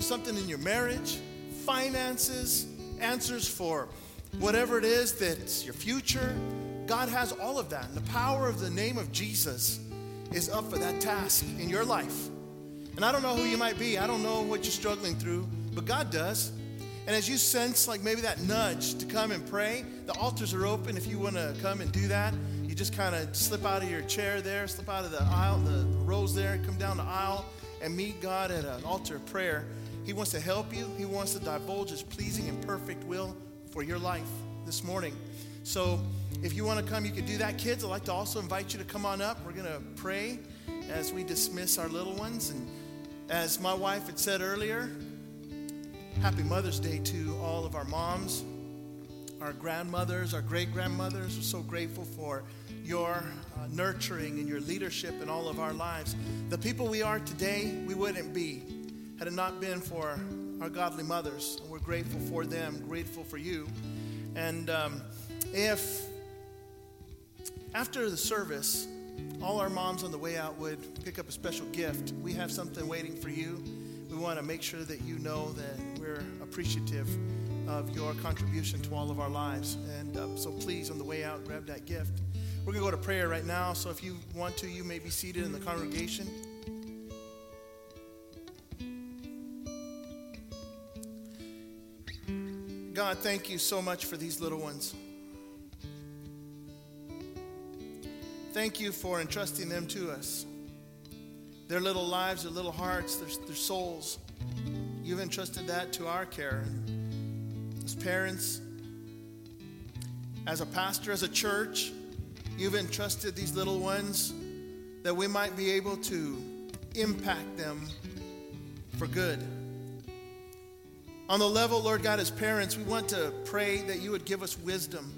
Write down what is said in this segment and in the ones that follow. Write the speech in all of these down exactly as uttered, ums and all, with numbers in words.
Something in your marriage, finances, answers for whatever it is that's your future. God has all of that. And the power of the name of Jesus is up for that task in your life. And I don't know who you might be. I don't know what you're struggling through, but God does. And as you sense like maybe that nudge to come and pray, the altars are open if you want to come and do that. You just kind of slip out of your chair there, slip out of the aisle, the rows there, come down the aisle and meet God at an altar of prayer. He wants to help you. He wants to divulge his pleasing and perfect will for your life this morning. So if you want to come, you can do that. Kids, I'd like to also invite you to come on up. We're going to pray as we dismiss our little ones. And as my wife had said earlier, happy Mother's Day to all of our moms, our grandmothers, our great-grandmothers. We're so grateful for your uh, nurturing and your leadership in all of our lives. The people we are today, we wouldn't be had it not been for our godly mothers. And we're grateful for them, grateful for you. And um, if after the service, all our moms on the way out would pick up a special gift, we have something waiting for you. We want to make sure that you know that we're appreciative of your contribution to all of our lives. And uh, so please, on the way out, grab that gift. We're going to go to prayer right now. So if you want to, you may be seated in the congregation. God, thank you so much for these little ones. Thank you for entrusting them to us. Their little lives, their little hearts, their, their souls. You've entrusted that to our care. As parents, as a pastor, as a church, you've entrusted these little ones that we might be able to impact them for good. On the level, Lord God, as parents, we want to pray that you would give us wisdom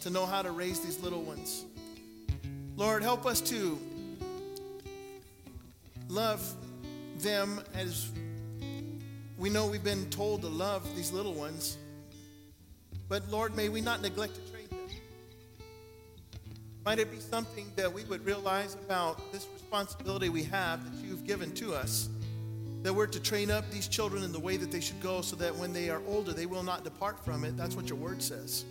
to know how to raise these little ones. Lord, help us to love them as we know we've been told to love these little ones. But Lord, may we not neglect to train them. Might it be something that we would realize about this responsibility we have that you've given to us, that we're to train up these children in the way that they should go so that when they are older, they will not depart from it. That's what your word says.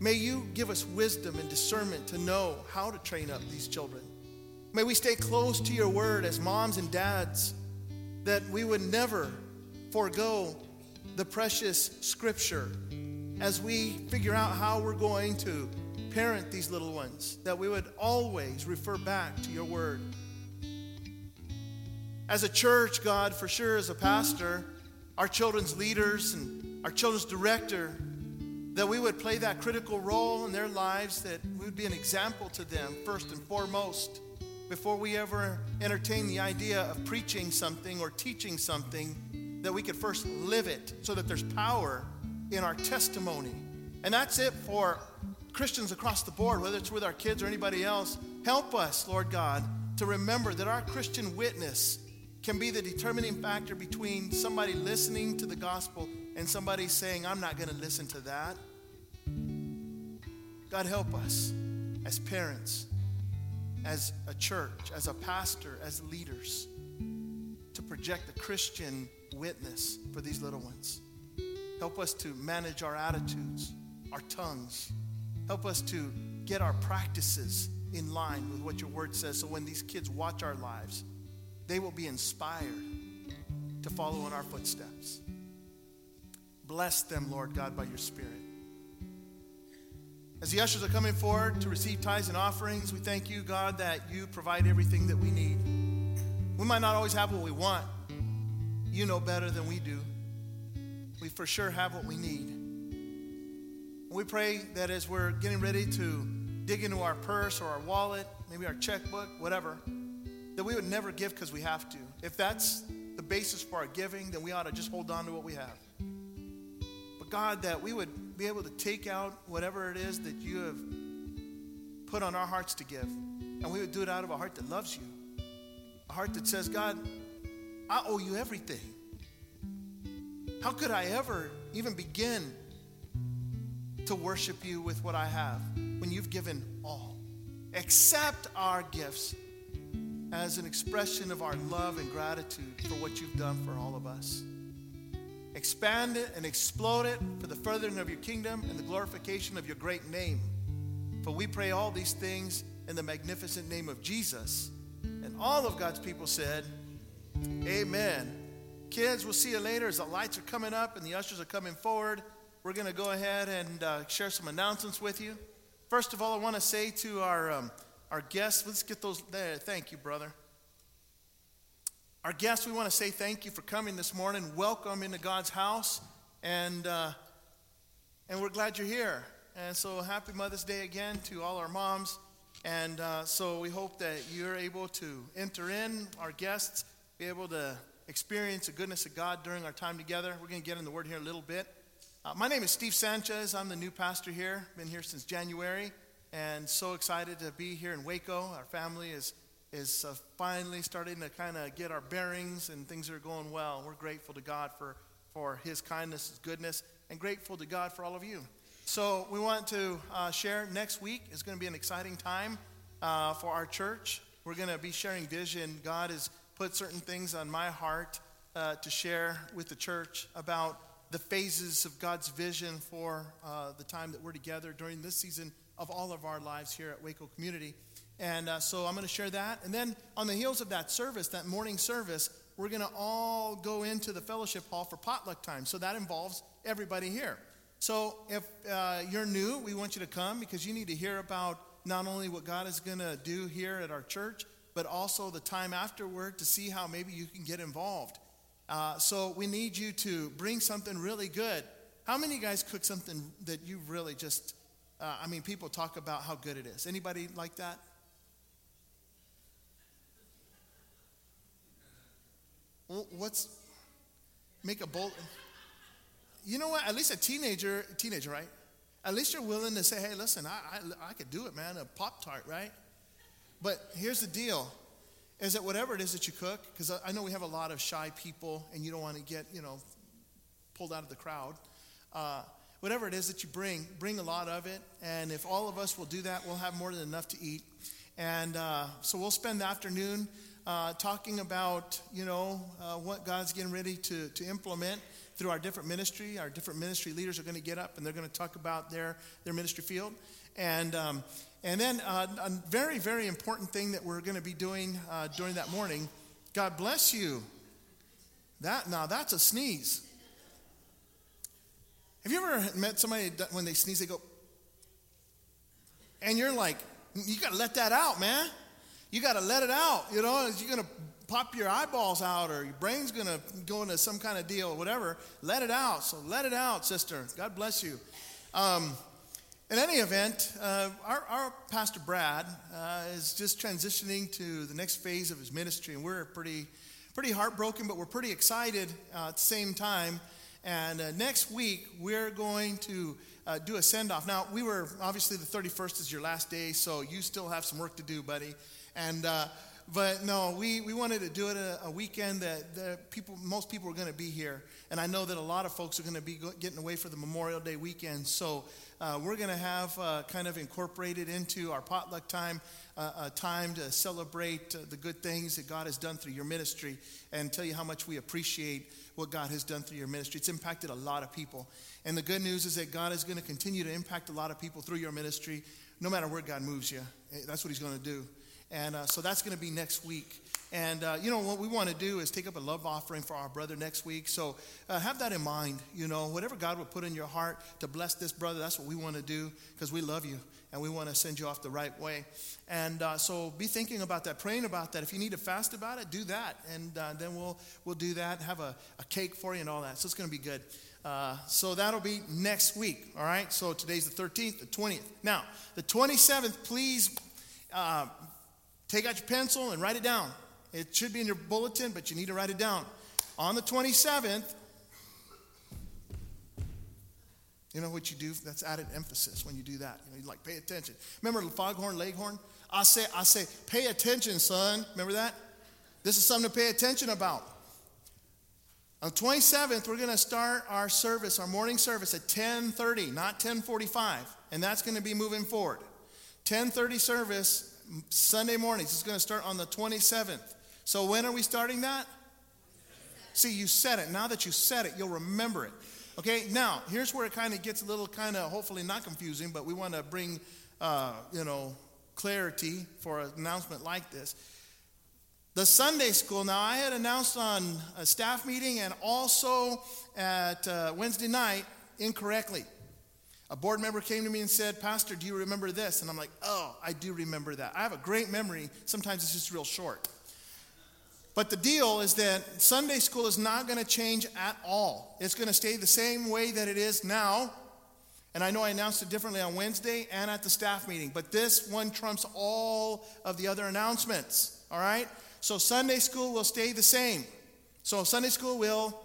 May you give us wisdom and discernment to know how to train up these children. May we stay close to your word as moms and dads, that we would never forego the precious scripture as we figure out how we're going to parent these little ones, that we would always refer back to your word. As a church, God, for sure as a pastor, our children's leaders and our children's director, that we would play that critical role in their lives, that we would be an example to them first and foremost, before we ever entertain the idea of preaching something or teaching something, that we could first live it so that there's power in our testimony. And that's it for Christians across the board, whether it's with our kids or anybody else. Help us, Lord God, to remember that our Christian witness can be the determining factor between somebody listening to the gospel and somebody saying, I'm not going to listen to that. God, help us as parents, as a church, as a pastor, as leaders, to project the Christian witness for these little ones. Help us to manage our attitudes, our tongues. Help us to get our practices in line with what your word says, so when these kids watch our lives, they will be inspired to follow in our footsteps. Bless them, Lord God, by your Spirit. As the ushers are coming forward to receive tithes and offerings, we thank you, God, that you provide everything that we need. We might not always have what we want. You know better than we do. We for sure have what we need. We pray that as we're getting ready to dig into our purse or our wallet, maybe our checkbook, whatever, that we would never give because we have to. If that's the basis for our giving, then we ought to just hold on to what we have. But God, that we would be able to take out whatever it is that you have put on our hearts to give, and we would do it out of a heart that loves you, a heart that says, God, I owe you everything. How could I ever even begin to worship you with what I have when you've given all? Accept our gifts as an expression of our love and gratitude for what you've done for all of us. Expand it and explode it for the furthering of your kingdom and the glorification of your great name. For we pray all these things in the magnificent name of Jesus. And all of God's people said, amen. Kids, we'll see you later as the lights are coming up and the ushers are coming forward. We're going to go ahead and uh, share some announcements with you. First of all, I want to say to our um, our guests, let's get those there. Thank you, brother. Our guests, we want to say thank you for coming this morning. Welcome into God's house. And uh, and we're glad you're here. And so happy Mother's Day again to all our moms. And uh, so we hope that you're able to enter in, our guests, be able to experience the goodness of God during our time together. We're going to get in the Word here in a little bit. Uh, my name is Steve Sanchez. I'm the new pastor here. Been here since January, and so excited to be here in Waco. Our family is is uh, finally starting to kind of get our bearings, and things are going well. We're grateful to God for, for His kindness, His goodness, and grateful to God for all of you. So we want to uh, share next week. It's going to be an exciting time uh, for our church. We're going to be sharing vision. God has put certain things on my heart uh, to share with the church about the phases of God's vision for uh, the time that we're together during this season of all of our lives here at Waco Community. And uh, so I'm going to share that. And then on the heels of that service, that morning service, we're going to all go into the fellowship hall for potluck time. So that involves everybody here. So if uh, you're new, we want you to come because you need to hear about not only what God is going to do here at our church, but also the time afterward to see how maybe you can get involved. Uh, so we need you to bring something really good. How many of you guys cook something that you really just, uh, I mean, people talk about how good it is. Anybody like that? What's, make a bowl. You know what, at least a teenager, teenager, right? At least you're willing to say, hey, listen, I, I, I could do it, man, a Pop-Tart, right? But here's the deal. Is that whatever it is that you cook, because I know we have a lot of shy people and you don't want to get, you know, pulled out of the crowd. Uh, whatever it is that you bring, bring a lot of it. And if all of us will do that, we'll have more than enough to eat. And uh, so we'll spend the afternoon uh, talking about, you know, uh, what God's getting ready to, to implement through our different ministry. Our different ministry leaders are going to get up and they're going to talk about their, their ministry field. And um, and then uh, a very, very important thing that we're going to be doing uh, during that morning, God bless you. That now, that's a sneeze. Have you ever met somebody that when they sneeze, they go, and you're like, you got to let that out, man. You got to let it out. You know, you're going to pop your eyeballs out or your brain's going to go into some kind of deal or whatever. Let it out. So let it out, sister. God bless you. Um In any event, uh, our, our pastor Brad uh, is just transitioning to the next phase of his ministry, and we're pretty, pretty heartbroken, but we're pretty excited uh, at the same time. And uh, next week we're going to uh, do a send-off. Now we were obviously the thirty-first is your last day, so you still have some work to do, buddy. And uh, but no, we, we wanted to do it a, a weekend that the people, most people are going to be here, and I know that a lot of folks are going to be go- getting away for the Memorial Day weekend, so. Uh, we're going to have uh, kind of incorporated into our potluck time uh, a time to celebrate uh, the good things that God has done through your ministry and tell you how much we appreciate what God has done through your ministry. It's impacted a lot of people. And the good news is that God is going to continue to impact a lot of people through your ministry, no matter where God moves you. That's what he's going to do. And uh, so that's going to be next week. And, uh, you know, what we want to do is take up a love offering for our brother next week. So uh, have that in mind, you know, whatever God would put in your heart to bless this brother, that's what we want to do because we love you and we want to send you off the right way. And uh, so be thinking about that, praying about that. If you need to fast about it, do that. And uh, then we'll we'll do that, have a, a cake for you and all that. So it's going to be good. Uh, so that'll be next week, all right? So today's the thirteenth, the twentieth. Now, the twenty-seventh, please uh, take out your pencil and write it down. It should be in your bulletin, but you need to write it down. On the twenty-seventh, you know what you do? That's added emphasis when you do that. You know, you like pay attention. Remember Foghorn Leghorn? I say, I say, pay attention, son. Remember that? This is something to pay attention about. On the twenty-seventh, we're going to start our service, our morning service at ten thirty, not ten forty-five. And that's going to be moving forward. ten thirty service, Sunday mornings. It's going to start on the twenty-seventh. So when are we starting that? See, you said it. Now that you said it, you'll remember it. Okay, now, here's where it kind of gets a little kind of hopefully not confusing, but we want to bring, uh, you know, clarity for an announcement like this. The Sunday school, now I had announced on a staff meeting and also at uh, Wednesday night incorrectly. A board member came to me and said, "Pastor, do you remember this?" And I'm like, "Oh, I do remember that." I have a great memory. Sometimes it's just real short. But the deal is that Sunday school is not going to change at all. It's going to stay the same way that it is now. And I know I announced it differently on Wednesday and at the staff meeting. But this one trumps all of the other announcements. All right? So Sunday school will stay the same. So Sunday school will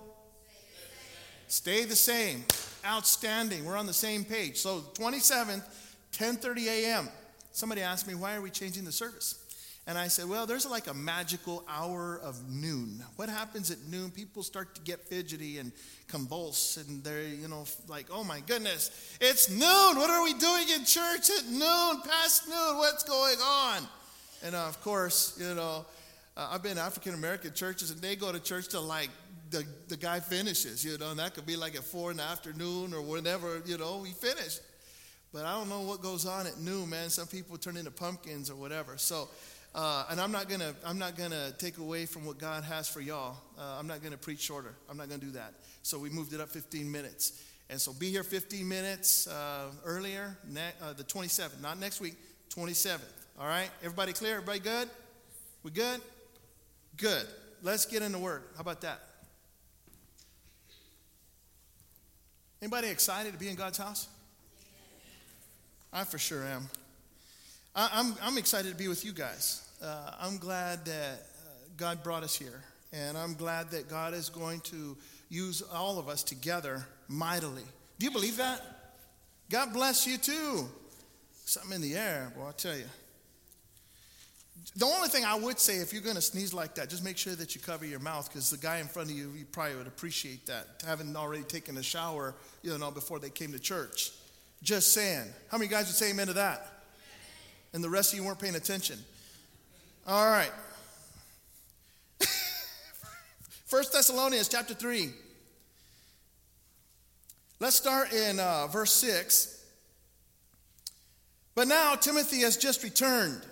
stay the same. Outstanding. We're on the same page. So twenty-seventh, ten thirty a.m. Somebody asked me, why are we changing the service? And I said, well, there's like a magical hour of noon. What happens at noon? People start to get fidgety and convulse, and they're, you know, like, oh my goodness, it's noon. What are we doing in church at noon, past noon? What's going on? And uh, of course, you know, uh, I've been to African American churches, and they go to church till like the, the guy finishes, you know, and that could be like at four in the afternoon or whenever, you know, we finished. But I don't know what goes on at noon, man. Some people turn into pumpkins or whatever. So. Uh, and I'm not gonna I'm not gonna take away from what God has for y'all. Uh, I'm not gonna preach shorter. I'm not gonna do that. So we moved it up fifteen minutes, and so be here fifteen minutes uh, earlier. Ne- uh, the twenty-seventh, not next week, twenty-seventh. All right, everybody clear? Everybody good? We good? Good. Let's get in the Word. How about that? Anybody excited to be in God's house? I for sure am. I'm I'm excited to be with you guys. Uh, I'm glad that uh, God brought us here. And I'm glad that God is going to use all of us together mightily. Do you believe that? God bless you too. Something in the air, boy, I'll tell you. The only thing I would say, if you're going to sneeze like that, just make sure that you cover your mouth, because the guy in front of you, you probably would appreciate that, having already taken a shower, you know, before they came to church. Just saying. How many guys would say amen to that? And the rest of you weren't paying attention. All right. First Thessalonians chapter three. Let's start in uh, verse six. But now Timothy has just returned,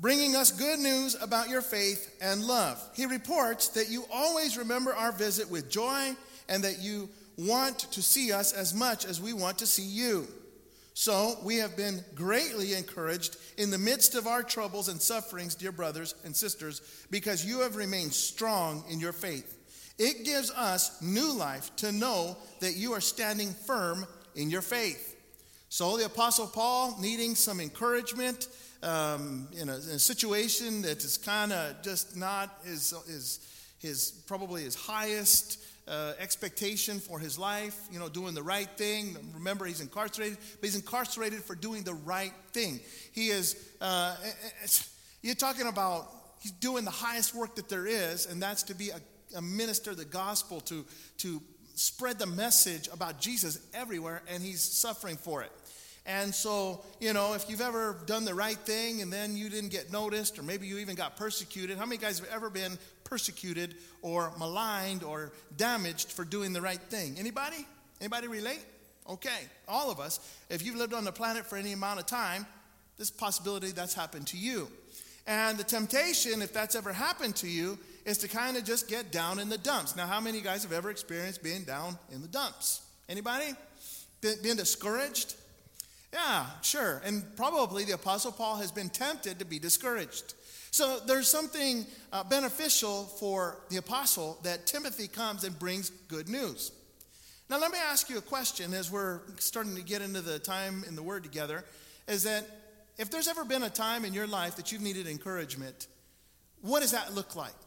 bringing us good news about your faith and love. He reports that you always remember our visit with joy, and that you want to see us as much as we want to see you. So we have been greatly encouraged in the midst of our troubles and sufferings, dear brothers and sisters, because you have remained strong in your faith. It gives us new life to know that you are standing firm in your faith. So the Apostle Paul, needing some encouragement um, in, a, in a situation that is kind of just not his, his, his probably his highest Uh, expectation for his life, you know, doing the right thing. Remember, he's incarcerated, but he's incarcerated for doing the right thing. He is, uh, you're talking about he's doing the highest work that there is, and that's to be a, a minister of the gospel, to, to spread the message about Jesus everywhere, and he's suffering for it. And so, you know, if you've ever done the right thing and then you didn't get noticed, or maybe you even got persecuted. How many guys have ever been persecuted or maligned or damaged for doing the right thing? Anybody? Anybody relate? Okay, all of us. If you've lived on the planet for any amount of time, this possibility that's happened to you. And the temptation, if that's ever happened to you, is to kind of just get down in the dumps. Now, how many guys have ever experienced being down in the dumps? Anybody? Being discouraged? Yeah, sure. And probably the Apostle Paul has been tempted to be discouraged. So there's something uh, beneficial for the apostle that Timothy comes and brings good news. Now let me ask you a question as we're starting to get into the time in the Word together, is that if there's ever been a time in your life that you've needed encouragement, what does that look like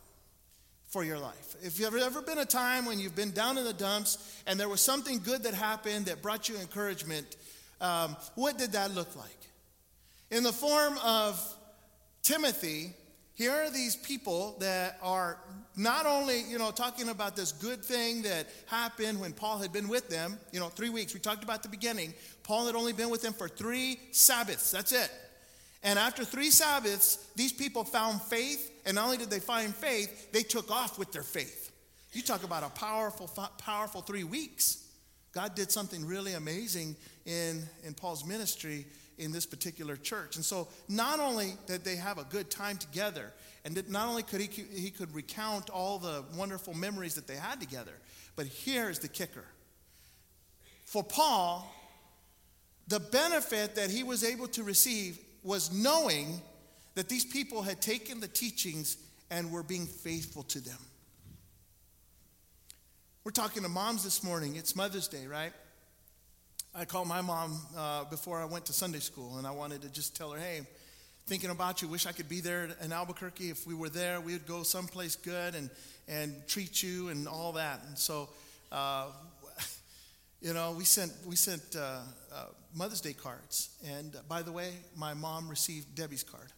for your life? If you've ever been a time when you've been down in the dumps and there was something good that happened that brought you encouragement, Um, what did that look like? In the form of Timothy, here are these people that are not only, you know, talking about this good thing that happened when Paul had been with them, you know, three weeks. We talked about the beginning. Paul had only been with them for three Sabbaths. That's it. And after three Sabbaths, these people found faith. And not only did they find faith, they took off with their faith. You talk about a powerful, powerful three weeks. God did something really amazing in, in Paul's ministry in this particular church. And so not only did they have a good time together, and that not only could he he could recount all the wonderful memories that they had together, but here's the kicker. For Paul, the benefit that he was able to receive was knowing that these people had taken the teachings and were being faithful to them. We're talking to moms this morning. It's Mother's Day, right? I called my mom uh, before I went to Sunday school, and I wanted to just tell her, hey, thinking about you, wish I could be there in Albuquerque. If we were there, we would go someplace good and, and treat you and all that. And so, uh, you know, we sent we sent uh, uh, Mother's Day cards. And uh, by the way, my mom received Debbie's card.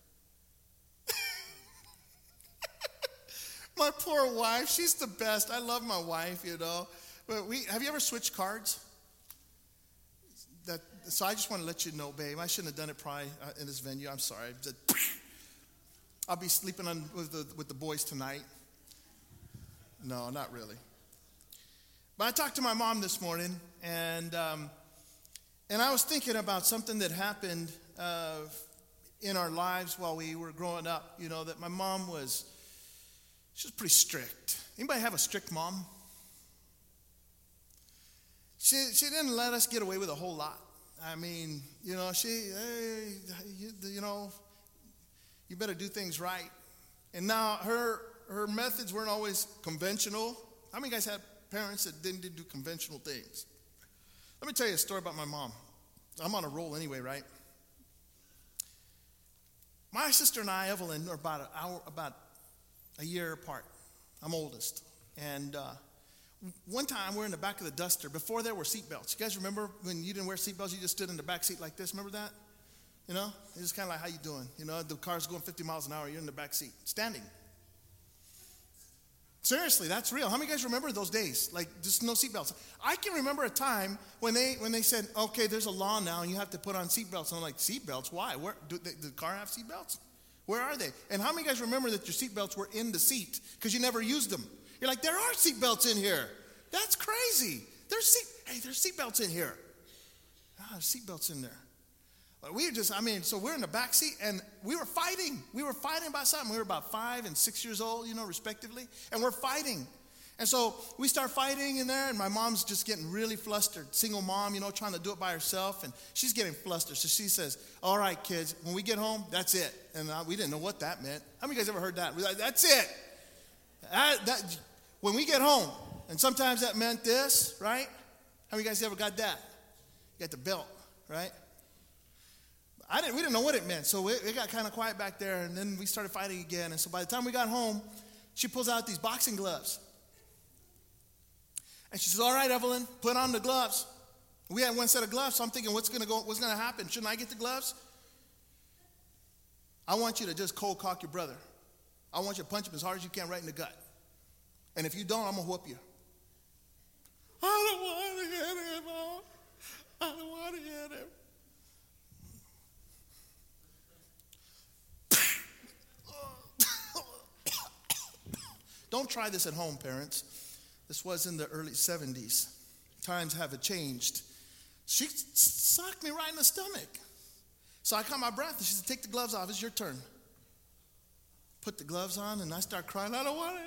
My poor wife, she's the best. I love my wife, you know. But we have you ever switched cards? That, so I just want to let you know, babe, I shouldn't have done it probably in this venue. I'm sorry. I'll be sleeping on, with, the, with the boys tonight. No, not really. But I talked to my mom this morning, and um, and I was thinking about something that happened uh, in our lives while we were growing up. You know, that my mom was... she was pretty strict. Anybody have a strict mom? She she didn't let us get away with a whole lot. I mean, you know, she, hey, you, you know, you better do things right. And now her her methods weren't always conventional. How many guys had parents that didn't, didn't do conventional things? Let me tell you a story about my mom. I'm on a roll anyway, right? My sister and I, Evelyn, are about an hour about. a year apart. I'm oldest. And uh, one time we're in the back of the duster before there were seatbelts. You guys remember when you didn't wear seatbelts, you just stood in the back seat like this? Remember that? You know? It's just kind of like, how you doing? You know, the car's going fifty miles an hour, you're in the back seat, standing. Seriously, that's real. How many of you guys remember those days? Like, just no seatbelts. I can remember a time when they when they said, okay, there's a law now and you have to put on seatbelts. And I'm like, seatbelts? Why? Where, do they, the car have seatbelts? Where are they? And how many of you guys remember that your seatbelts were in the seat because you never used them? You're like, there are seatbelts in here. That's crazy. There's seat. Hey, there's seatbelts in here. Ah, there's seatbelts in there. But we were just, I mean, so we're in the back seat and we were fighting. We were fighting about something. We were about five and six years old, you know, respectively. And we're fighting. And so we start fighting in there, and my mom's just getting really flustered. Single mom, you know, trying to do it by herself, and she's getting flustered. So she says, all right, kids, when we get home, that's it. And uh, we didn't know what that meant. How many of you guys ever heard that? We're like, that's it. I, that, when we get home. And sometimes that meant this, right? How many of you guys ever got that? You got the belt, right? I didn't. We didn't know what it meant, so it, it got kind of quiet back there, and then we started fighting again. And so by the time we got home, she pulls out these boxing gloves. And she says, all right, Evelyn, put on the gloves. We had one set of gloves, so I'm thinking, what's going to go? What's going to happen? Shouldn't I get the gloves? I want you to just cold cock your brother. I want you to punch him as hard as you can right in the gut. And if you don't, I'm going to whoop you. I don't want to hit him, Mom. I don't want to hit him. Don't try this at home, parents. This was in the early seventies. Times haven't changed. She socked me right in the stomach. So I caught my breath, and she said, take the gloves off. It's your turn. Put the gloves on, and I start crying. I don't want to.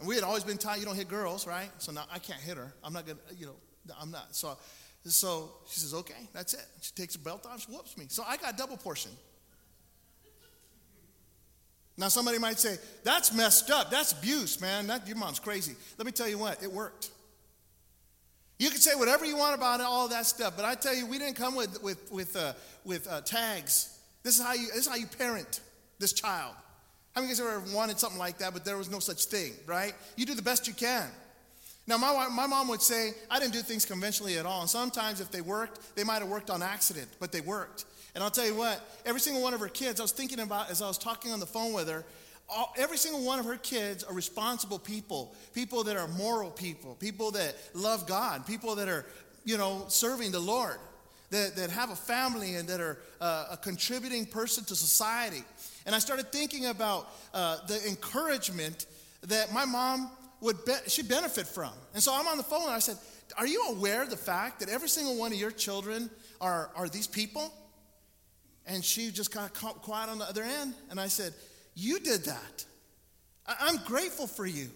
And we had always been taught you don't hit girls, right? So now I can't hit her. I'm not going to, you know, I'm not. So, so she says, okay, that's it. She takes her belt off. She whoops me. So I got double portion. Now, somebody might say, that's messed up. That's abuse, man. That, your mom's crazy. Let me tell you what, it worked. You can say whatever you want about it, all that stuff, but I tell you, we didn't come with with with uh, with uh, tags. This is how you this is how you parent this child. How many of you guys ever wanted something like that, but there was no such thing, right? You do the best you can. Now, my wife, my mom would say, I didn't do things conventionally at all. And sometimes if they worked, they might have worked on accident, but they worked. And I'll tell you what, every single one of her kids, I was thinking about as I was talking on the phone with her, all, every single one of her kids are responsible people, people that are moral people, people that love God, people that are, you know, serving the Lord, that, that have a family and that are uh, a contributing person to society. And I started thinking about uh, the encouragement that my mom would be, she'd benefit from. And so I'm on the phone and I said, are you aware of the fact that every single one of your children are, are these people? And she just got quiet on the other end. And I said, you did that. I'm grateful for you,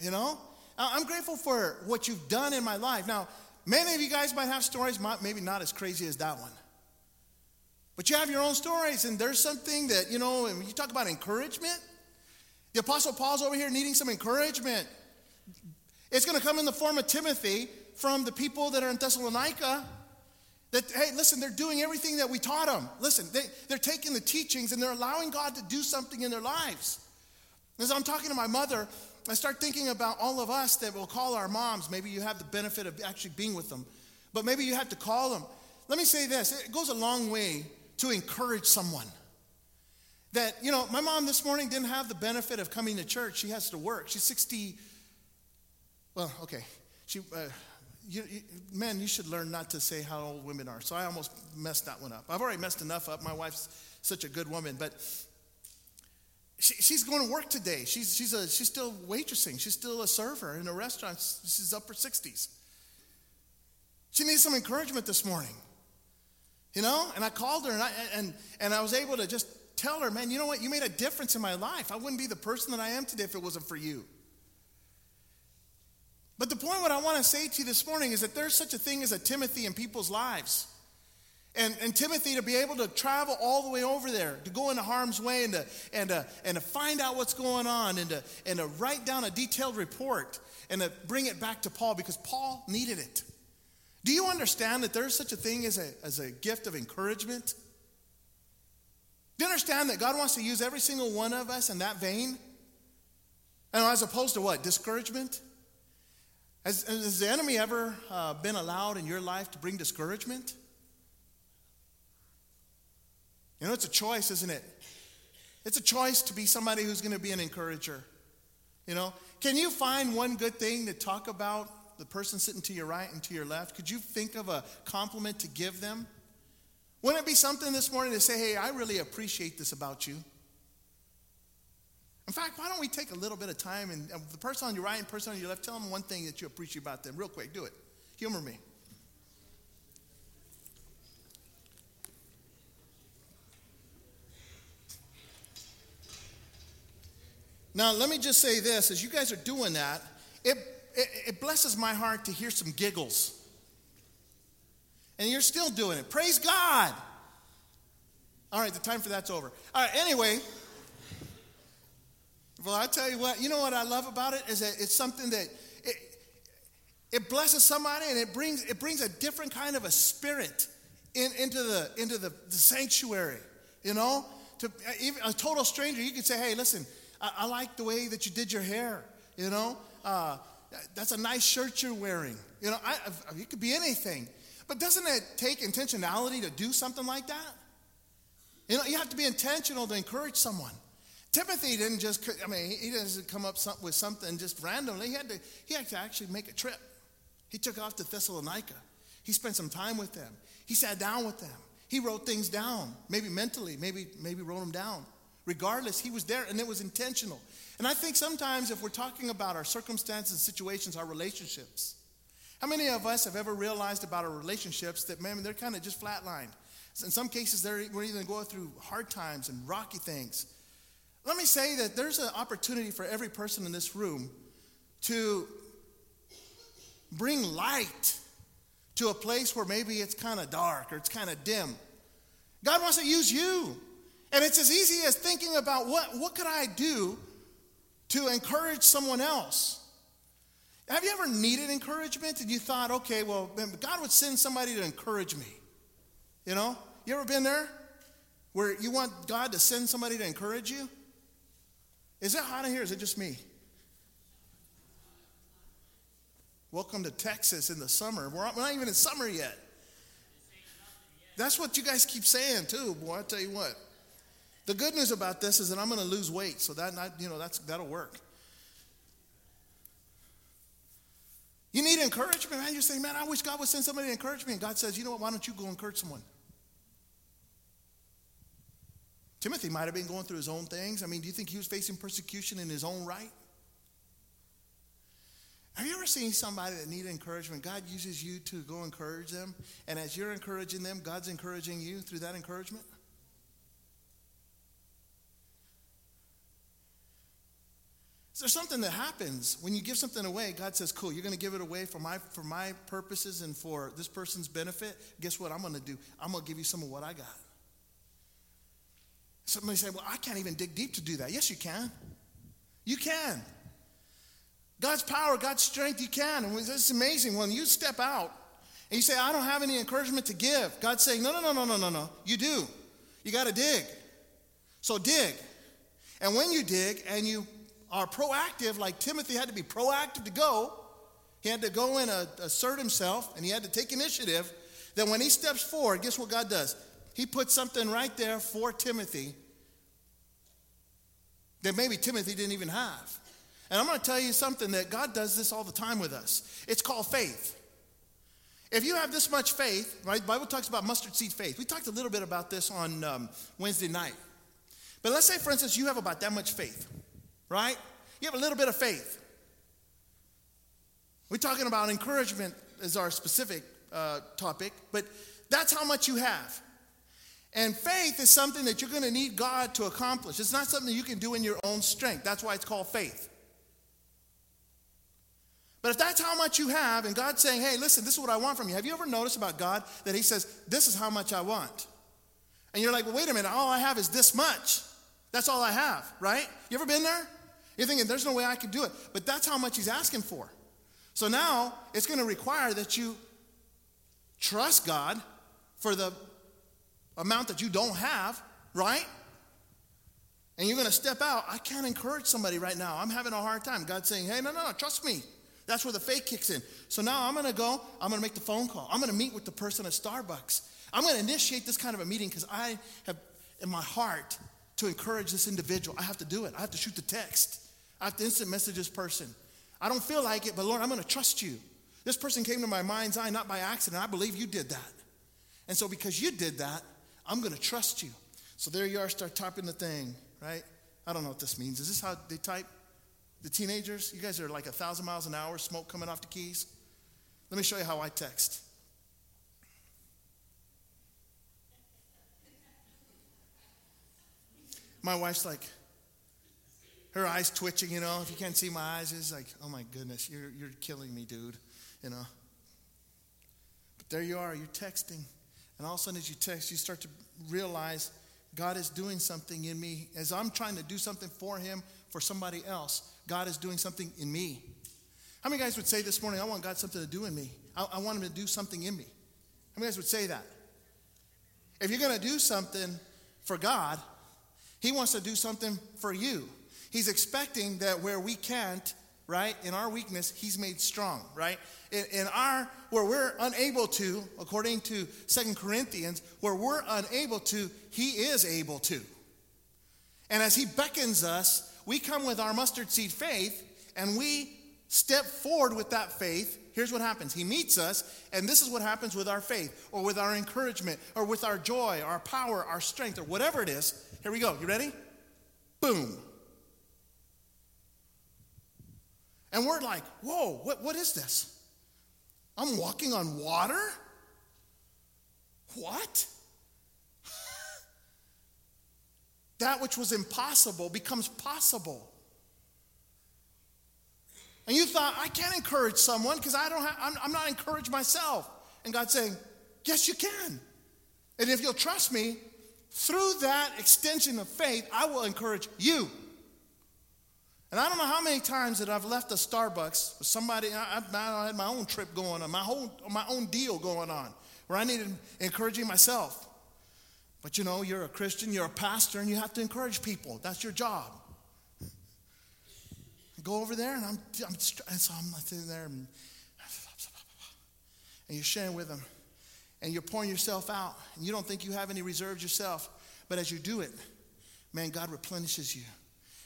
you know. I'm grateful for what you've done in my life. Now, many of you guys might have stories, maybe not as crazy as that one. But you have your own stories, and there's something that, you know, and you talk about encouragement. The Apostle Paul's over here needing some encouragement. It's going to come in the form of Timothy from the people that are in Thessalonica. That, hey, listen, they're doing everything that we taught them. Listen, they, they're taking the teachings, and they're allowing God to do something in their lives. As I'm talking to my mother, I start thinking about all of us that will call our moms. Maybe you have the benefit of actually being with them. But maybe you have to call them. Let me say this. It goes a long way to encourage someone. That, you know, my mom this morning didn't have the benefit of coming to church. She has to work. She's sixty. Well, okay. She, uh, you, you, men, you should learn not to say how old women are. So I almost messed that one up. I've already messed enough up. My wife's such a good woman. But she, she's going to work today. She's she's a, she's still waitressing. She's still a server in a restaurant. She's upper sixties. She needs some encouragement this morning. You know, and I called her, and I and and I was able to just tell her, man, you know what? You made a difference in my life. I wouldn't be the person that I am today if it wasn't for you. But the point what I want to say to you this morning is that there's such a thing as a Timothy in people's lives. And, and Timothy, to be able to travel all the way over there, to go into harm's way and to, and to, and to find out what's going on and to, and to write down a detailed report and to bring it back to Paul because Paul needed it. Do you understand that there's such a thing as a, as a gift of encouragement? Do you understand that God wants to use every single one of us in that vein? And as opposed to what? Discouragement? Has, has the enemy ever uh, been allowed in your life to bring discouragement? You know, it's a choice, isn't it? It's a choice to be somebody who's going to be an encourager. You know, can you find one good thing to talk about the person sitting to your right and to your left? Could you think of a compliment to give them? Wouldn't it be something this morning to say, hey, I really appreciate this about you? In fact, why don't we take a little bit of time and the person on your right and the person on your left, tell them one thing that you appreciate about them. Real quick, do it. Humor me. Now, let me just say this. As you guys are doing that, it It blesses my heart to hear some giggles. And you're still doing it. Praise God. All right, the time for that's over. All right, anyway. Well, I tell you what. You know what I love about it is that it's something that it, it blesses somebody and it brings it brings a different kind of a spirit in, into the into the, the sanctuary. You know, to even a total stranger, you could say, "Hey, listen, I, I like the way that you did your hair." You know. Uh, That's a nice shirt you're wearing. You know, I, I, it could be anything. But doesn't it take intentionality to do something like that? You know, you have to be intentional to encourage someone. Timothy didn't just, I mean, he doesn't come up with something just randomly. He had to, he had to actually make a trip. He took off to Thessalonica. He spent some time with them. He sat down with them. He wrote things down, maybe mentally, maybe maybe wrote them down. Regardless, he was there, and it was intentional. And I think sometimes if we're talking about our circumstances, situations, our relationships, how many of us have ever realized about our relationships that, man, they're kind of just flatlined? In some cases, they're, we're even going through hard times and rocky things. Let me say that there's an opportunity for every person in this room to bring light to a place where maybe it's kind of dark or it's kind of dim. God wants to use you. And it's as easy as thinking about what, what could I do to encourage someone else. Have you ever needed encouragement and you thought, okay, well, God would send somebody to encourage me? You know, you ever been there where you want God to send somebody to encourage you? Is it hot in here? Is it just me? Welcome to Texas in the summer. We're not even in summer yet. That's what you guys keep saying too, boy. I tell you what. The good news about this is that I'm going to lose weight, so that not, you know that's that'll work. You need encouragement, man. You're saying, man, I wish God would send somebody to encourage me. And God says, you know what, why don't you go encourage someone? Timothy might have been going through his own things. I mean, do you think he was facing persecution in his own right? Have you ever seen somebody that needed encouragement? God uses you to go encourage them. And as you're encouraging them, God's encouraging you through that encouragement. So there's something that happens when you give something away. God says, cool, you're going to give it away for my for my purposes and for this person's benefit. Guess what I'm going to do? I'm going to give you some of what I got. Somebody say, well, I can't even dig deep to do that. Yes, you can. You can. God's power, God's strength, you can. And it's amazing when you step out and you say, I don't have any encouragement to give. God's saying, no, no, no, no, no, no, no. You do. You got to dig. So dig. And when you dig and you are proactive, like Timothy had to be proactive to go, he had to go and assert himself and he had to take initiative, then when he steps forward, guess what God does? He puts something right there for Timothy that maybe Timothy didn't even have. And I'm going to tell you something, that God does this all the time with us. It's called faith. If you have this much faith, right? The Bible talks about mustard seed faith. We talked a little bit about this on um, Wednesday night. But let's say, for instance, you have about that much faith, right? You have a little bit of faith. We're talking about encouragement as our specific uh, topic, but that's how much you have. And faith is something that you're going to need God to accomplish. It's not something you can do in your own strength. That's why it's called faith. But if that's how much you have, and God's saying, hey, listen, this is what I want from you. Have you ever noticed about God that he says, this is how much I want? And you're like, well, wait a minute, all I have is this much. That's all I have, right? You ever been there? You're thinking, there's no way I could do it. But that's how much he's asking for. So now it's going to require that you trust God for the amount that you don't have, right? And you're going to step out. I can't encourage somebody right now. I'm having a hard time. God's saying, hey, no, no, no, trust me. That's where the faith kicks in. So now I'm going to go. I'm going to make the phone call. I'm going to meet with the person at Starbucks. I'm going to initiate this kind of a meeting because I have in my heart to encourage this individual. I have to do it. I have to shoot the text. I have to instant message this person. I don't feel like it, but Lord, I'm going to trust you. This person came to my mind's eye, not by accident. I believe you did that. And so because you did that, I'm going to trust you. So there you are, start typing the thing, right? I don't know what this means. Is this how they type? The teenagers, you guys are like a thousand miles an hour, smoke coming off the keys. Let me show you how I text. My wife's like, her eyes twitching, you know. If you can't see my eyes, it's like, oh my goodness, you're you're killing me, dude, you know. But there you are, you're texting. And all of a sudden as you text, you start to realize God is doing something in me. As I'm trying to do something for him, for somebody else, God is doing something in me. How many guys would say this morning, I want God something to do in me? I, I want him to do something in me. How many guys would say that? If you're going to do something for God, he wants to do something for you. He's expecting that where we can't, right? In our weakness, he's made strong, right? In, in our, where we're unable to, according to Second Corinthians, where we're unable to, he is able to. And as he beckons us, we come with our mustard seed faith, and we step forward with that faith. Here's what happens. He meets us, and this is what happens with our faith, or with our encouragement, or with our joy, our power, our strength, or whatever it is. Here we go. You ready? Boom. And we're like, whoa, what, what is this? I'm walking on water? What? That which was impossible becomes possible. And you thought, I can't encourage someone because I don't have, I'm, I'm not encouraged myself. And God's saying, yes, you can. And if you'll trust me, through that extension of faith, I will encourage you. And I don't know how many times that I've left a Starbucks with somebody. I, I had my own trip going on, my whole, my own deal going on, where I needed encouraging myself. But you know, you're a Christian, you're a pastor, and you have to encourage people. That's your job. I go over there, and I'm, I'm, and so I'm sitting there, and, and you're sharing with them, and you're pouring yourself out, and you don't think you have any reserves yourself. But as you do it, man, God replenishes you.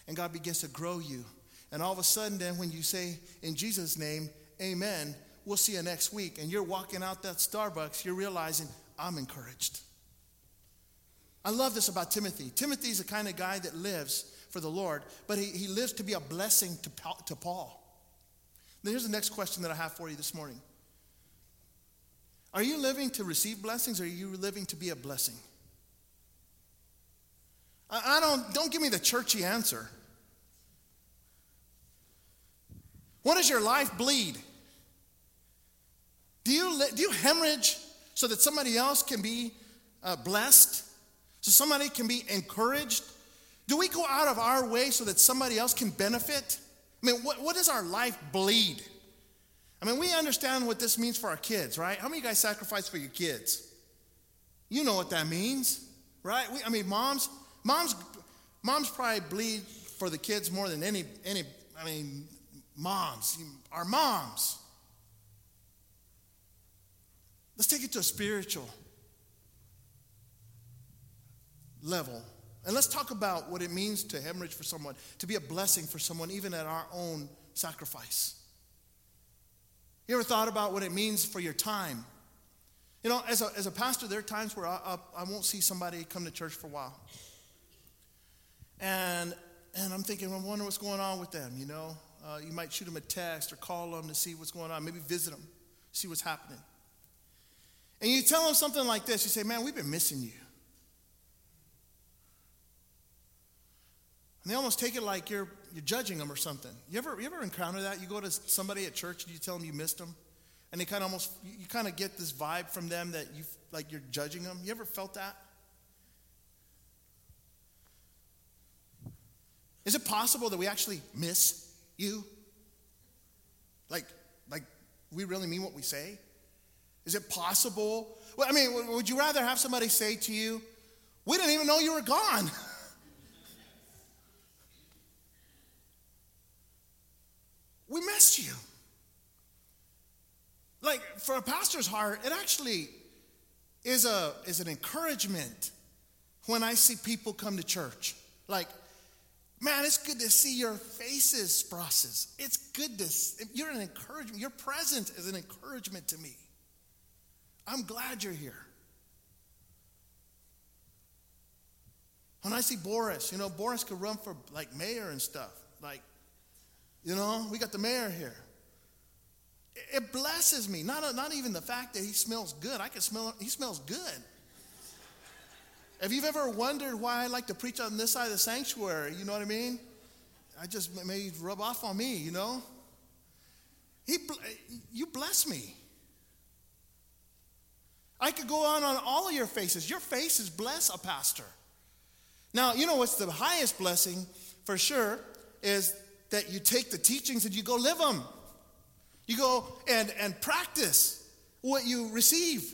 And God begins to grow you. And all of a sudden then when you say, in Jesus' name, amen, we'll see you next week. And you're walking out that Starbucks, you're realizing, I'm encouraged. I love this about Timothy. Timothy's the kind of guy that lives for the Lord, but he, he lives to be a blessing to, to Paul. Now, here's the next question that I have for you this morning. Are you living to receive blessings, or are you living to be a blessing? I, I don't, don't give me the churchy answer. What does your life bleed? Do you, do you hemorrhage so that somebody else can be uh, blessed? So somebody can be encouraged? Do we go out of our way so that somebody else can benefit? I mean, what, what does our life bleed? I mean, we understand what this means for our kids, right? How many of you guys sacrifice for your kids? You know what that means, right? We, I mean, moms, moms, moms probably bleed for the kids more than any, any. I mean, moms, our moms. Let's take it to a spiritual level. And let's talk about what it means to hemorrhage for someone, to be a blessing for someone, even at our own sacrifice. You ever thought about what it means for your time? You know, as a, as a pastor, there are times where I, I, I won't see somebody come to church for a while. And and I'm thinking, I'm wondering what's going on with them, you know. Uh, you might shoot them a text or call them to see what's going on. Maybe visit them, see what's happening. And you tell them something like this. You say, man, we've been missing you. And they almost take it like you're you're judging them or something. You ever you ever encounter that? You go to somebody at church and you tell them you missed them, and they kind of almost you kind of get this vibe from them that you like you're judging them. You ever felt that? Is it possible that we actually miss you? Like like we really mean what we say? Is it possible? Well, I mean, would you rather have somebody say to you, "We didn't even know you were gone"? We missed you. Like, for a pastor's heart, it actually is a is an encouragement when I see people come to church. Like, man, it's good to see your faces, Sprosses. It's good to, you're an encouragement. Your presence is an encouragement to me. I'm glad you're here. When I see Boris, you know, Boris could run for, like, mayor and stuff. Like, you know, we got the mayor here. It blesses me. Not, not even the fact that he smells good. I can smell, he smells good. If you've ever wondered why I like to preach on this side of the sanctuary, you know what I mean? I just may rub off on me, you know? He, you bless me. I could go on on all of your faces. Your faces bless a pastor. Now, you know what's the highest blessing for sure is that you take the teachings and you go live them. You go and, and practice what you receive,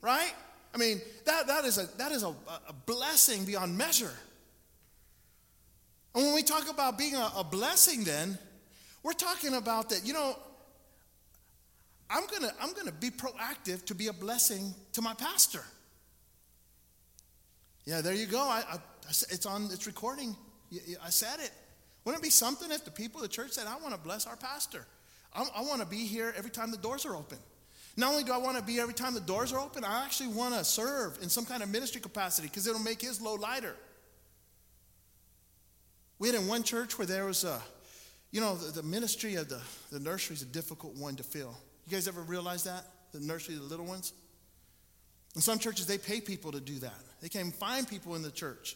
right? I mean, that, that is, a, that is a, a blessing beyond measure. And when we talk about being a, a blessing then, we're talking about that, you know, I'm gonna, I'm gonna be proactive to be a blessing to my pastor. Yeah, there you go. I, I, it's on, it's recording. I said it. Wouldn't it be something if the people of the church said, I want to bless our pastor. I, I want to be here every time the doors are open. Not only do I want to be every time the doors are open, I actually want to serve in some kind of ministry capacity because it'll make his load lighter. We had in one church where there was a, you know, the, the ministry of the, the nursery is a difficult one to fill. You guys ever realize that? The nursery, the little ones? In some churches, they pay people to do that. They can't find people in the church,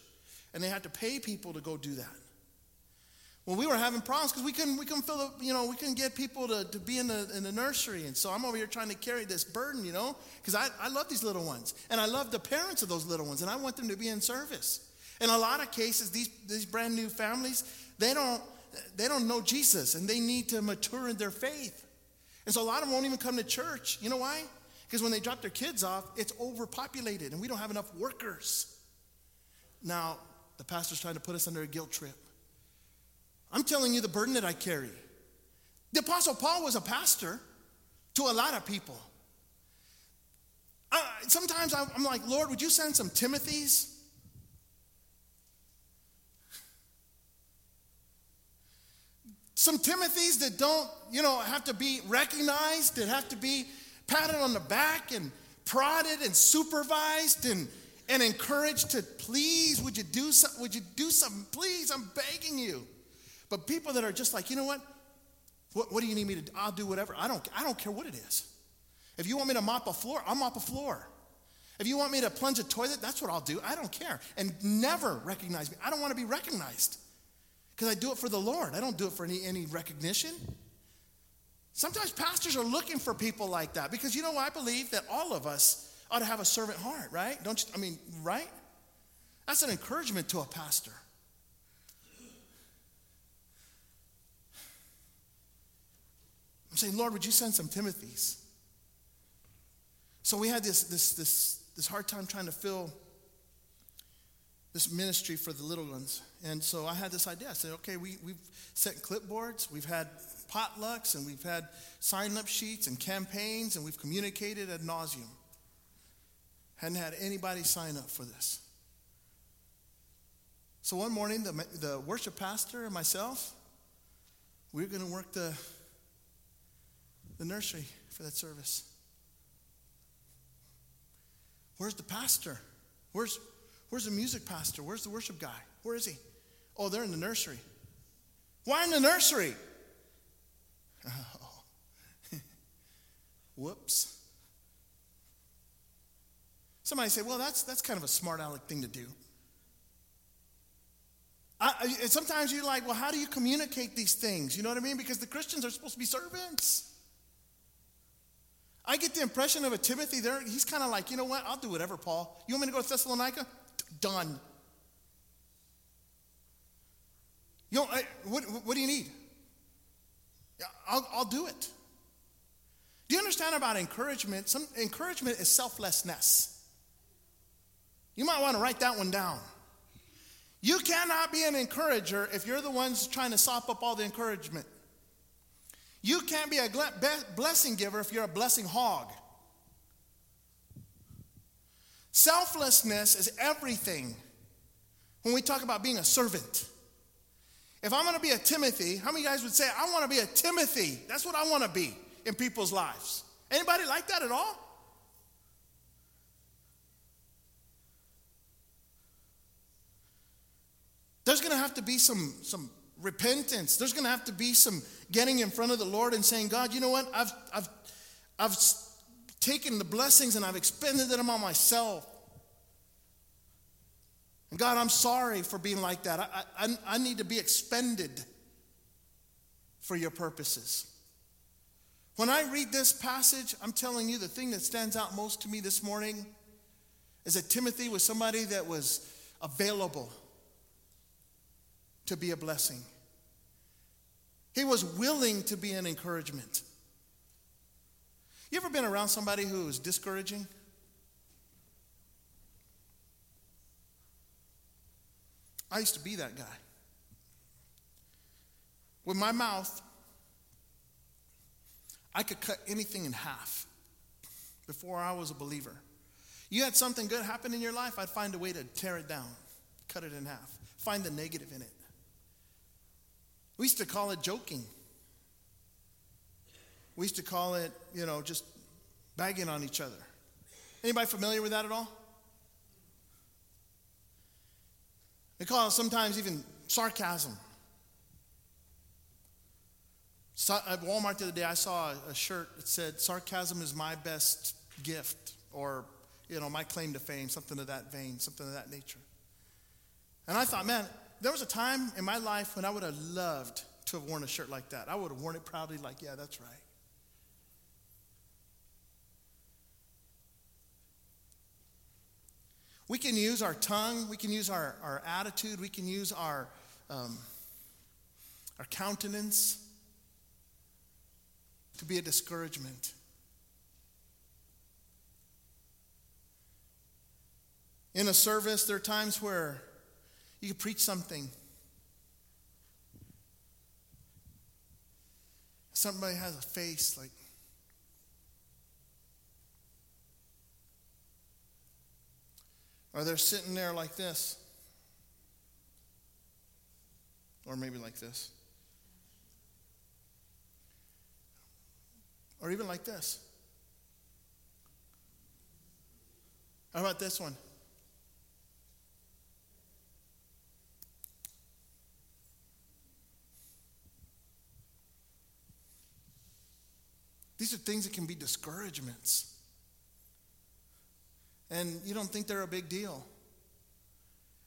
and they had to pay people to go do that. Well, we were having problems because we couldn't we couldn't fill up, you know, we couldn't get people to, to be in the in the nursery. And so I'm over here trying to carry this burden, you know, because I, I love these little ones. And I love the parents of those little ones, and I want them to be in service. In a lot of cases, these these brand new families, they don't they don't know Jesus, and they need to mature in their faith. And so a lot of them won't even come to church. You know why? Because when they drop their kids off, it's overpopulated and we don't have enough workers. Now, the pastor's trying to put us under a guilt trip. I'm telling you the burden that I carry. The Apostle Paul was a pastor to a lot of people. I, sometimes I'm like, Lord, would you send some Timothys? Some Timothys that don't, you know, have to be recognized, that have to be patted on the back and prodded and supervised and, and encouraged to, please, would you do some, would you do something? Please, I'm begging you. But people that are just like, you know what? What, what do you need me to do? I'll do whatever. I don't, I don't care what it is. If you want me to mop a floor, I'll mop a floor. If you want me to plunge a toilet, that's what I'll do. I don't care. And never recognize me. I don't want to be recognized because I do it for the Lord. I don't do it for any, any recognition. Sometimes pastors are looking for people like that because, you know, I believe that all of us ought to have a servant heart, right? Don't you? I mean, right? That's an encouragement to a pastor. I'm saying, Lord, would you send some Timothys? So we had this this this this hard time trying to fill this ministry for the little ones. And so I had this idea. I said, okay, we, we've set clipboards. We've had potlucks, and we've had sign-up sheets and campaigns, and we've communicated ad nauseum. Hadn't had anybody sign up for this. So one morning, the, the worship pastor and myself, we were going to work the, the nursery for that service. Where's the pastor? Where's where's the music pastor? Where's the worship guy? Where is he? Oh, they're in the nursery. Why in the nursery? Oh. Whoops. Somebody said, well, that's that's kind of a smart aleck thing to do. I, I, sometimes you're like, well, how do you communicate these things? You know what I mean? Because the Christians are supposed to be servants. I get the impression of a Timothy there, he's kind of like, you know what, I'll do whatever, Paul. You want me to go to Thessalonica? Done. You know, I, what, what do you need? I'll, I'll do it. Do you understand about encouragement? Some encouragement is selflessness. You might want to write that one down. You cannot be an encourager if you're the ones trying to sop up all the encouragement. You can't be a blessing giver if you're a blessing hog. Selflessness is everything when we talk about being a servant. If I'm going to be a Timothy, how many guys would say, I want to be a Timothy? That's what I want to be in people's lives. Anybody like that at all? There's going to have to be some some. repentance. There's going to have to be some getting in front of the Lord and saying, God, you know what? I've I've I've taken the blessings and I've expended them on myself. And God, I'm sorry for being like that. I I, I need to be expended for your purposes. When I read this passage, I'm telling you, the thing that stands out most to me this morning is that Timothy was somebody that was available to be a blessing. He was willing to be an encouragement. You ever been around somebody who is discouraging? I used to be that guy. With my mouth, I could cut anything in half before I was a believer. You had something good happen in your life, I'd find a way to tear it down, cut it in half, find the negative in it. We used to call it joking. We used to call it, you know, just bagging on each other. Anybody familiar with that at all? They call it sometimes even sarcasm. So at Walmart the other day, I saw a shirt that said, sarcasm is my best gift, or, you know, my claim to fame, something of that vein, something of that nature. And I thought, man, there was a time in my life when I would have loved to have worn a shirt like that. I would have worn it proudly, like, yeah, that's right. We can use our tongue. We can use our, our attitude. We can use our, um, our countenance to be a discouragement. In a service, there are times where you could preach something. Somebody has a face like, or they're sitting there like this, or maybe like this, or even like this. How about this one? These are things that can be discouragements. And you don't think they're a big deal.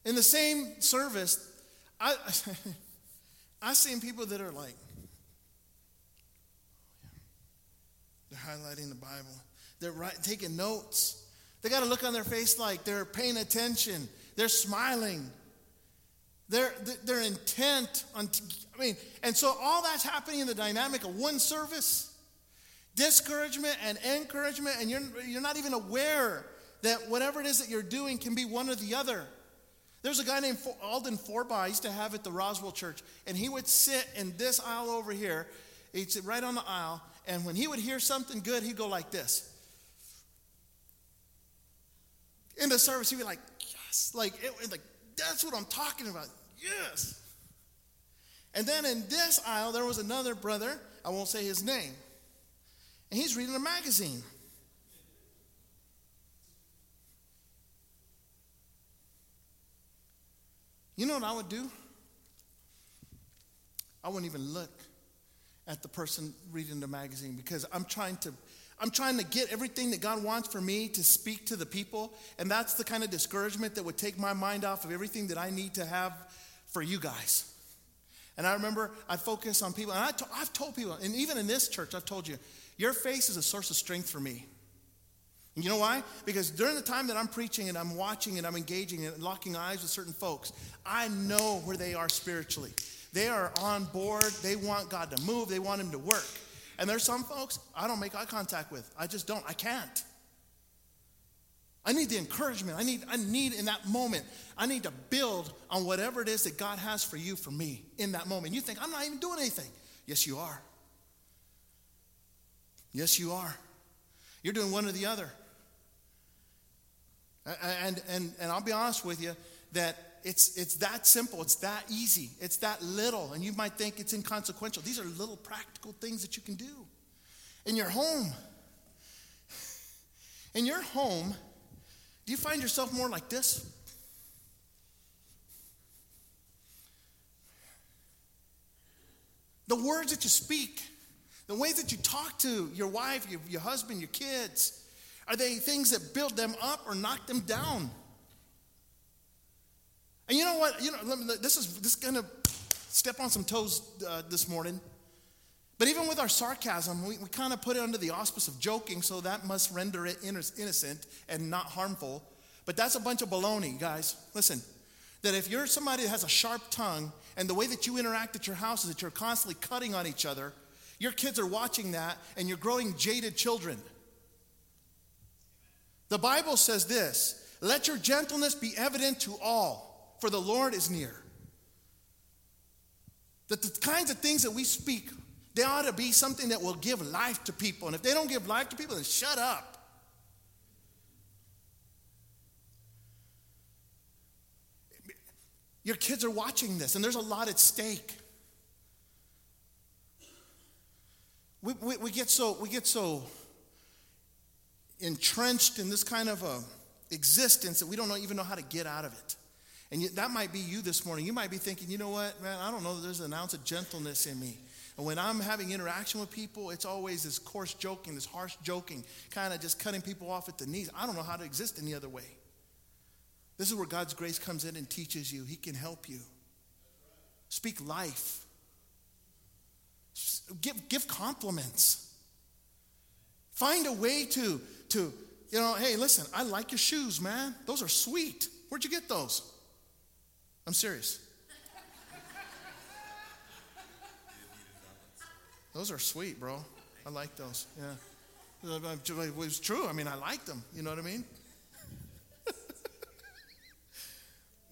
In the same service, I, I've seen people that are like, they're highlighting the Bible. They're right, taking notes. They got a look on their face like they're paying attention. They're smiling. They're, they're intent on, t- I mean, and so all that's happening in the dynamic of one service, discouragement and encouragement, and you're, you're not even aware that whatever it is that you're doing can be one or the other. There's a guy named Alden Forbaugh I used to have at the Roswell Church, and he would sit in this aisle over here. He'd sit right on the aisle, and when he would hear something good, he'd go like this. In the service, he'd be like, yes, like, it, like that's what I'm talking about, yes. And then in this aisle, there was another brother, I won't say his name, and he's reading a magazine. You know what I would do? I wouldn't even look at the person reading the magazine because I'm trying to, I'm trying to get everything that God wants for me to speak to the people, and that's the kind of discouragement that would take my mind off of everything that I need to have for you guys. And I remember I focus on people, and I to, I've told people, and even in this church, I've told you, your face is a source of strength for me. And you know why? Because during the time that I'm preaching and I'm watching and I'm engaging and locking eyes with certain folks, I know where they are spiritually. They are on board. They want God to move. They want him to work. And there's some folks I don't make eye contact with. I just don't. I can't. I need the encouragement. I need, I need in that moment, I need to build on whatever it is that God has for you, for me, in that moment. You think, I'm not even doing anything. Yes, you are. Yes, you are. You're doing one or the other. And, and, and I'll be honest with you that it's, it's that simple. It's that easy. It's that little. And you might think it's inconsequential. These are little practical things that you can do. In your home. In your home, do you find yourself more like this? The words that you speak, the ways that you talk to your wife, your, your husband, your kids, are they things that build them up or knock them down? And you know what? You know, let me, this is this is gonna step on some toes uh, this morning. But even with our sarcasm, we, we kind of put it under the auspice of joking, so that must render it innocent and not harmful. But that's a bunch of baloney, guys. Listen, that if you're somebody that has a sharp tongue and the way that you interact at your house is that you're constantly cutting on each other, your kids are watching that, and you're growing jaded children. The Bible says this, let your gentleness be evident to all, for the Lord is near. That the kinds of things that we speak, they ought to be something that will give life to people. And if they don't give life to people, then shut up. Your kids are watching this, and there's a lot at stake. We, we, we get so we get so entrenched in this kind of a existence that we don't know, even know how to get out of it. And yet, that might be you this morning. You might be thinking, you know what, man, I don't know that there's an ounce of gentleness in me. And when I'm having interaction with people, it's always this coarse joking, this harsh joking, kind of just cutting people off at the knees. I don't know how to exist any other way. This is where God's grace comes in and teaches you. He can help you. Speak life. Give give compliments. Find a way to, to, you know, hey, listen, I like your shoes, man. Those are sweet. Where'd you get those? I'm serious. Those are sweet, bro. I like those, yeah. It was true. I mean, I like them. You know what I mean?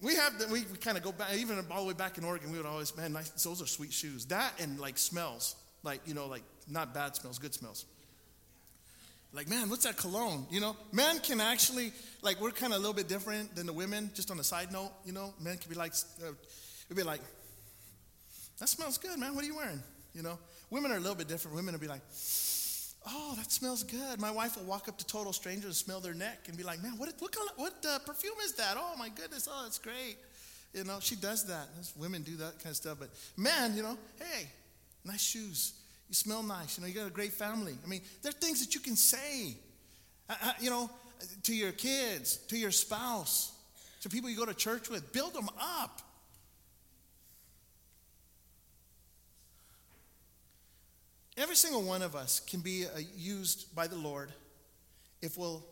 We have, the, we, we kind of go back, even all the way back in Oregon, we would always, man, nice, those are sweet shoes. That and like smells, like, you know, like not bad smells, good smells. Like, man, what's that cologne? You know, men can actually, like we're kind of a little bit different than the women, just on a side note, you know, men can be like, uh, it'd be like, that smells good, man, what are you wearing? You know, women are a little bit different. Women will be like, oh, that smells good. My wife will walk up to total strangers and smell their neck and be like, man, what what, what uh, perfume is that? Oh, my goodness. Oh, that's great. You know, she does that. Those women do that kind of stuff. But men, you know, hey, nice shoes. You smell nice. You know, you got a great family. I mean, there are things that you can say, uh, uh, you know, to your kids, to your spouse, to people you go to church with. Build them up. Every single one of us can be uh, used by the Lord if we'll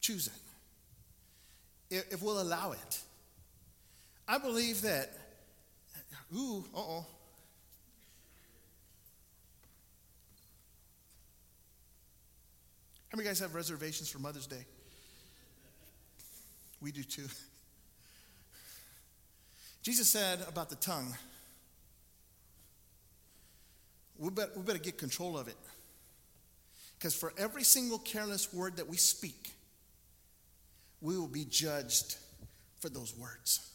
choose it, if, if we'll allow it. I believe that, ooh, uh-oh. How many guys have reservations for Mother's Day? We do too. Jesus said about the tongue, we better, we better get control of it. Because for every single careless word that we speak, we will be judged for those words.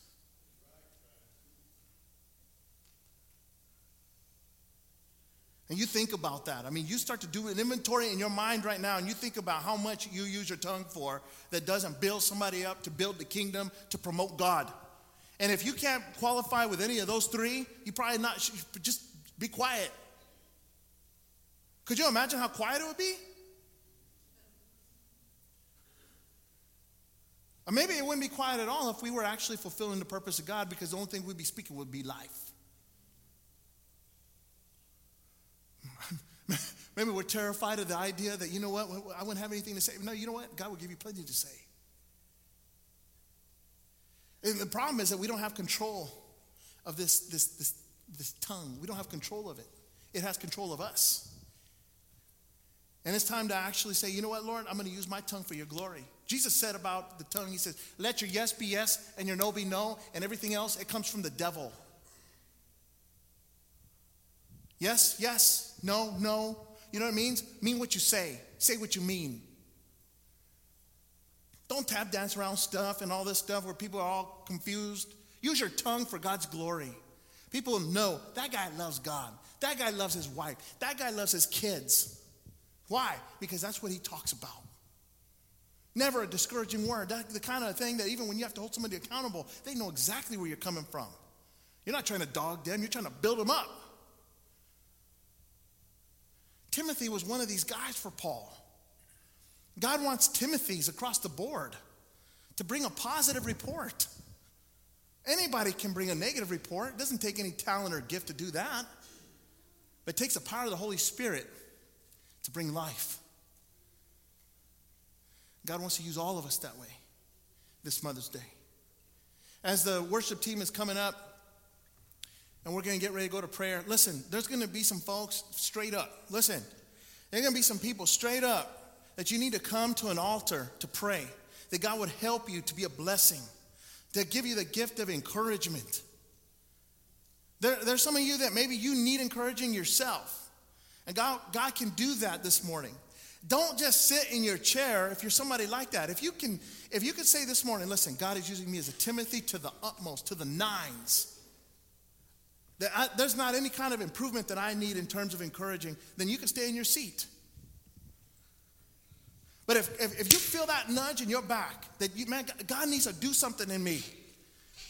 And you think about that. I mean, you start to do an inventory in your mind right now, and you think about how much you use your tongue for that doesn't build somebody up, to build the kingdom, to promote God. And if you can't qualify with any of those three, you probably not, just be quiet. Could you imagine how quiet it would be? Or maybe it wouldn't be quiet at all if we were actually fulfilling the purpose of God, because the only thing we'd be speaking would be life. Maybe we're terrified of the idea that, you know what, I wouldn't have anything to say. No, you know what? God will give you plenty to say. And the problem is that we don't have control of this, this, this, this tongue. We don't have control of it. It has control of us. And it's time to actually say, you know what, Lord, I'm going to use my tongue for your glory. Jesus said about the tongue, he says, let your yes be yes and your no be no, and everything else, it comes from the devil. Yes, yes, no, no. You know what it means? Mean what you say. Say what you mean. Don't tap dance around stuff and all this stuff where people are all confused. Use your tongue for God's glory. People know that guy loves God. That guy loves his wife. That guy loves his kids. Why? Because that's what he talks about. Never a discouraging word. That's the kind of thing that even when you have to hold somebody accountable, they know exactly where you're coming from. You're not trying to dog them. You're trying to build them up. Timothy was one of these guys for Paul. God wants Timothys across the board to bring a positive report. Anybody can bring a negative report. It doesn't take any talent or gift to do that. But it takes the power of the Holy Spirit to bring life. God wants to use all of us that way this Mother's Day. As the worship team is coming up, and we're going to get ready to go to prayer. Listen, there's going to be some folks straight up. Listen, there are going to be some people straight up that you need to come to an altar to pray. That God would help you to be a blessing. To give you the gift of encouragement. There, there's some of you that maybe you need encouraging yourself. And God, God can do that this morning. Don't just sit in your chair if you're somebody like that. If you can, if you can say this morning, listen, God is using me as a Timothy to the utmost, to the nines. That I, there's not any kind of improvement that I need in terms of encouraging, then you can stay in your seat. But if, if, if you feel that nudge in your back, that you, man, God needs to do something in me.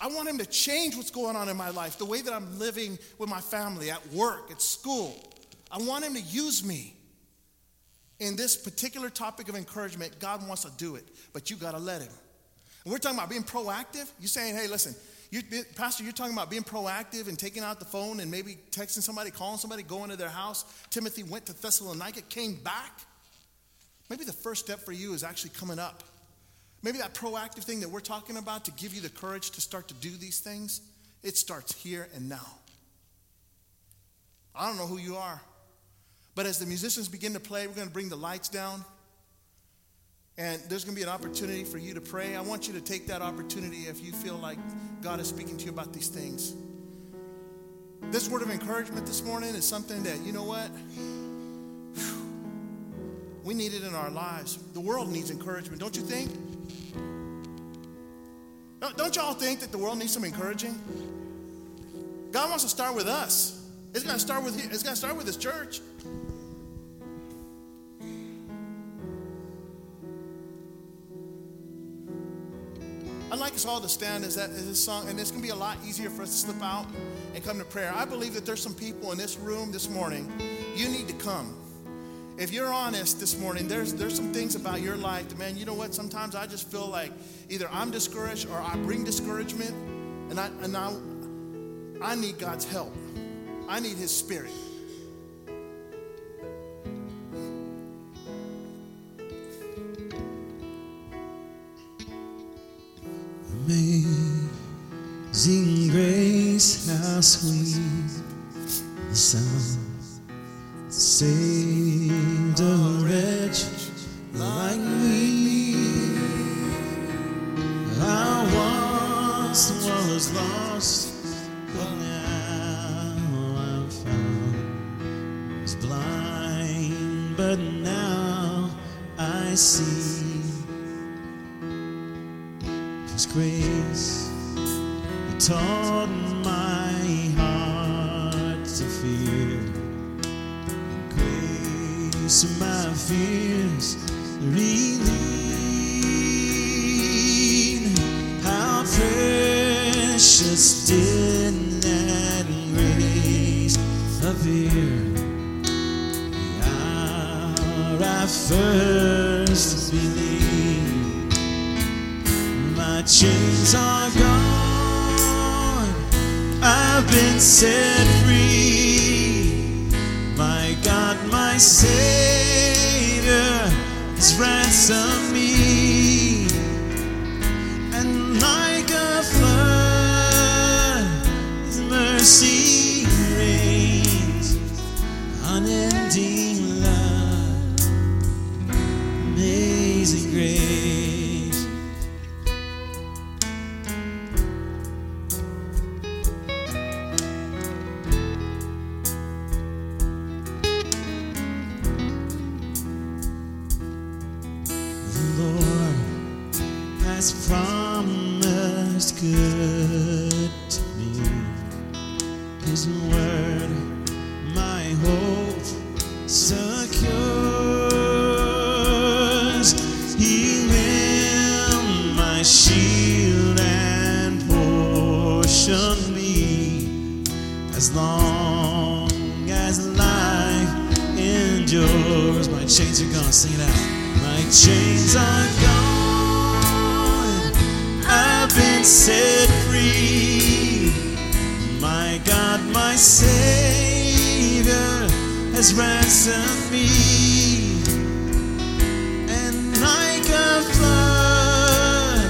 I want him to change what's going on in my life, the way that I'm living with my family, at work, at school. I want him to use me. In this particular topic of encouragement, God wants to do it, but you got to let him. And we're talking about being proactive. You're saying, hey, listen, You, Pastor, you're talking about being proactive and taking out the phone and maybe texting somebody, calling somebody, going to their house. Timothy went to Thessalonica, came back. Maybe the first step for you is actually coming up. Maybe that proactive thing that we're talking about to give you the courage to start to do these things, it starts here and now. I don't know who you are, but as the musicians begin to play, we're going to bring the lights down. And there's going to be an opportunity for you to pray. I want you to take that opportunity if you feel like God is speaking to you about these things. This word of encouragement this morning is something that, you know what? We need it in our lives. The world needs encouragement, don't you think? Don't y'all think that the world needs some encouraging? God wants to start with us. It's going to start with, it's going to start with this church. like us all to stand as that as this song, and it's going to be a lot easier for us to slip out and come to prayer. I believe that there's some people in this room this morning, you need to come. If you're honest this morning, there's there's some things about your life that, man, you know what, sometimes I just feel like either I'm discouraged or I bring discouragement, and I and I I need God's help. I need His Spirit. Amazing grace, how sweet the sound that saved a wretch like me. I once was lost, but now I'm found. I was blind, but now I see. His grace taught my heart to fear. Grace my fears relieved. How precious did that grace appear, the hour I first believed. Chains are gone, I've been set free. My God, my Savior has ransomed me. And like a flood, His mercy reigns, unending love, amazing grace. Promised good to me, His word my hope secures. He will my shield and portion me, as long as life endures. My chains are gone, sing it out. My chains are gone, set free. My God, my Savior has ransomed me. And like a flood,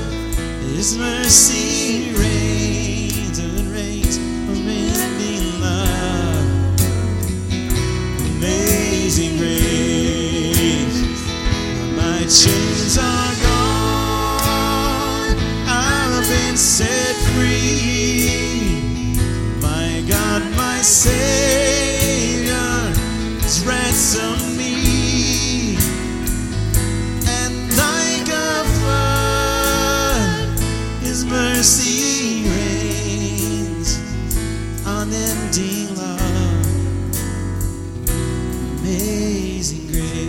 His mercy reigns, and reigns unending love, amazing grace. My chains are set free. My God, my Savior has ransomed me. And like a flood, His mercy reigns, unending love, amazing grace.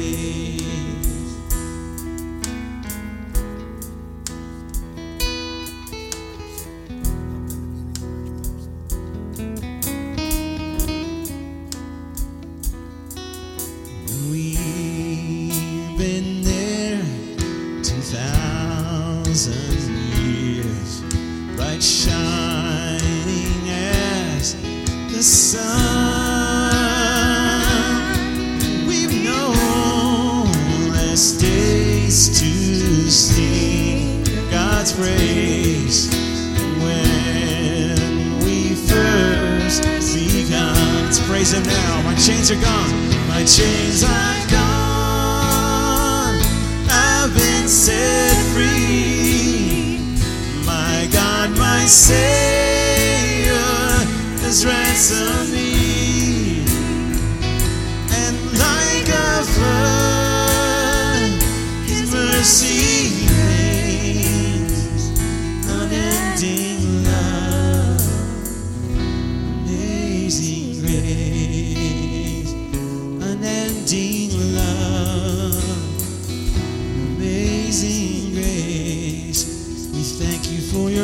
Thank you for your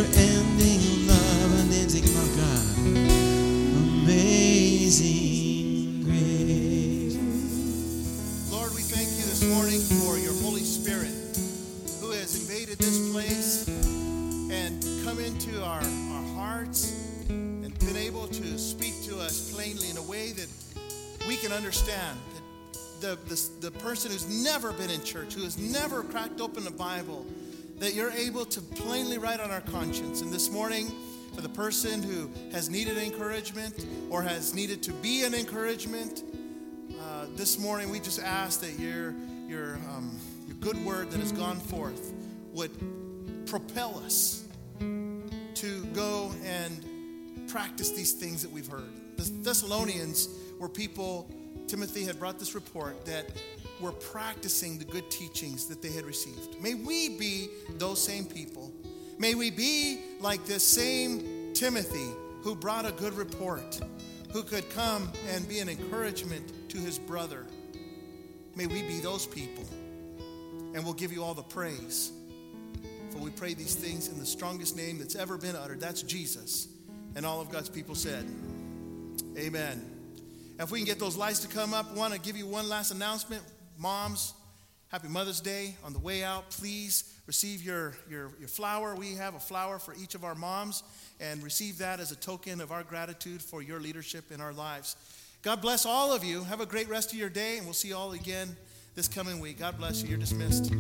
can understand that the, the, the person who's never been in church, who has never cracked open the Bible, that you're able to plainly write on our conscience. And this morning, for the person who has needed encouragement or has needed to be an encouragement, uh, this morning we just ask that your your um, your good word that has gone forth would propel us to go and practice these things that we've heard. The Thessalonians were people, Timothy had brought this report, that were practicing the good teachings that they had received. May we be those same people. May we be like this same Timothy who brought a good report, who could come and be an encouragement to his brother. May we be those people, and we'll give you all the praise. For we pray these things in the strongest name that's ever been uttered. That's Jesus. And all of God's people said, amen. If we can get those lights to come up, I want to give you one last announcement. Moms, happy Mother's Day. On the way out, please receive your, your, your flower. We have a flower for each of our moms, and receive that as a token of our gratitude for your leadership in our lives. God bless all of you. Have a great rest of your day, and we'll see you all again this coming week. God bless you. You're dismissed.